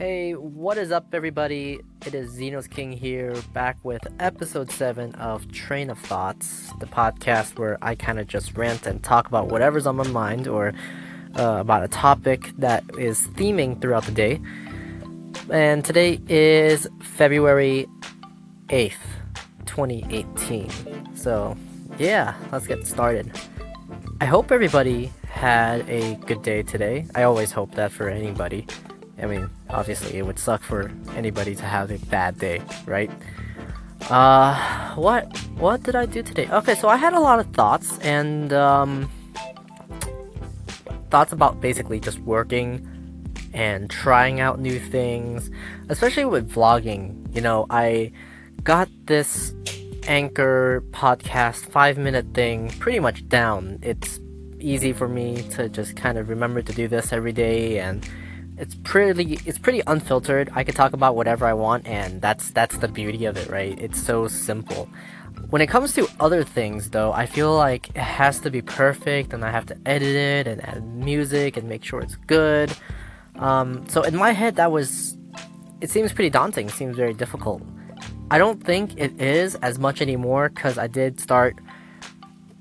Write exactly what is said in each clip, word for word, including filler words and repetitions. Hey, what is up everybody? It is XenosKing here, back with episode seven of Train of Thoughts, the podcast where I kind of just rant and talk about whatever's on my mind or uh, about a topic that is theming throughout the day. And today is February eighth, twenty eighteen. So yeah, let's get started. I hope everybody had a good day today. I always hope that for anybody. I mean, obviously, it would suck for anybody to have a bad day, right? Uh, what what did I do today? Okay, so I had a lot of thoughts, and um, thoughts about basically just working and trying out new things, especially with vlogging. You know, I got this Anchor podcast five-minute thing pretty much down. It's easy for me to just kind of remember to do this every day, and It's pretty it's pretty unfiltered. I can talk about whatever I want, and that's that's the beauty of it, right? It's so simple. When it comes to other things though, I feel like it has to be perfect, and I have to edit it and add music and make sure it's good. Um, so in my head that was it seems pretty daunting, seems very difficult. I don't think it is as much anymore, because I did start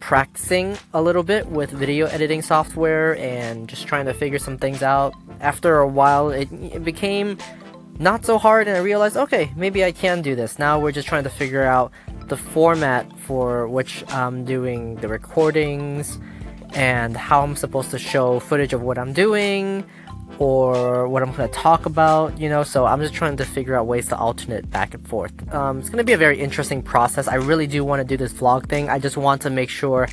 practicing a little bit with video editing software and just trying to figure some things out. After a while, it, it became not so hard, and I realized, okay, maybe I can do this. Now we're just trying to figure out the format for which I'm doing the recordings and how I'm supposed to show footage of what I'm doing or what I'm going to talk about, you know, so I'm just trying to figure out ways to alternate back and forth. Um, it's going to be a very interesting process. I really do want to do this vlog thing. I just want to make sure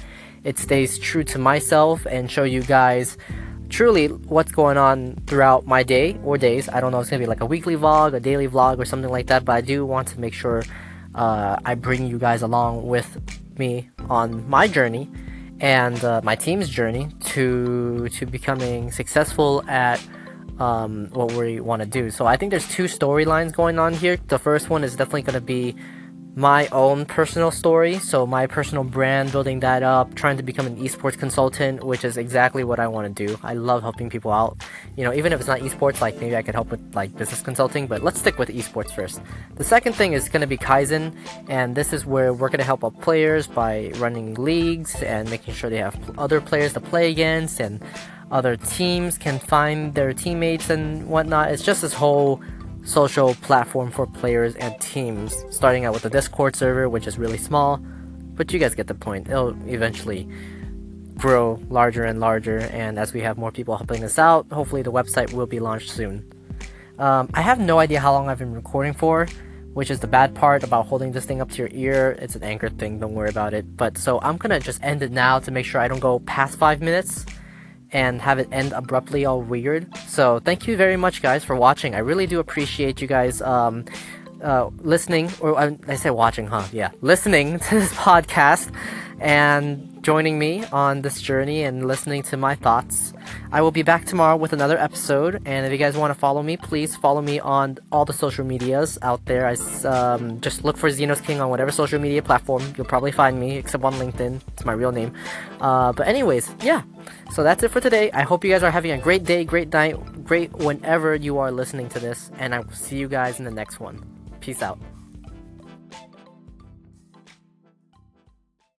it stays true to myself and show you guys truly what's going on throughout my day or days. I don't know, it's gonna be like a weekly vlog, a daily vlog, or something like that, but I do want to make sure uh, I bring you guys along with me on my journey and uh, my team's journey to to becoming successful at um, what we want to do. So I think there's two storylines going on here. The first one is definitely going to be my own personal story, so my personal brand, building that up, trying to become an esports consultant, which is exactly what I want to do. I love helping people out, you know, even if it's not esports, like maybe I could help with like business consulting, but let's stick with esports first. The second thing is going to be Kaizen, and this is where we're going to help out players by running leagues and making sure they have other players to play against, and other teams can find their teammates and whatnot. It's just this whole social platform for players and teams, starting out with the Discord server, which is really small, but you guys get the point. It'll eventually grow larger and larger, and as we have more people helping us out, hopefully the website will be launched soon. um, I have no idea how long I've been recording for, which is the bad part about holding this thing up to your ear. It's an Anchor thing, don't worry about it. But so I'm gonna just end it now to make sure I don't go past five minutes and have it end abruptly all weird. So thank you very much guys for watching. I really do appreciate you guys um uh listening, or I, I say watching, huh? Yeah, listening to this podcast and joining me on this journey and listening to my thoughts. I will be back tomorrow with another episode, and if you guys want to follow me, please follow me on all the social medias out there. I um, just look for XenosKing on whatever social media platform. You'll probably find me, except on LinkedIn. It's my real name. Uh, but anyways, yeah. So that's it for today. I hope you guys are having a great day, great night, great whenever you are listening to this, and I will see you guys in the next one. Peace out.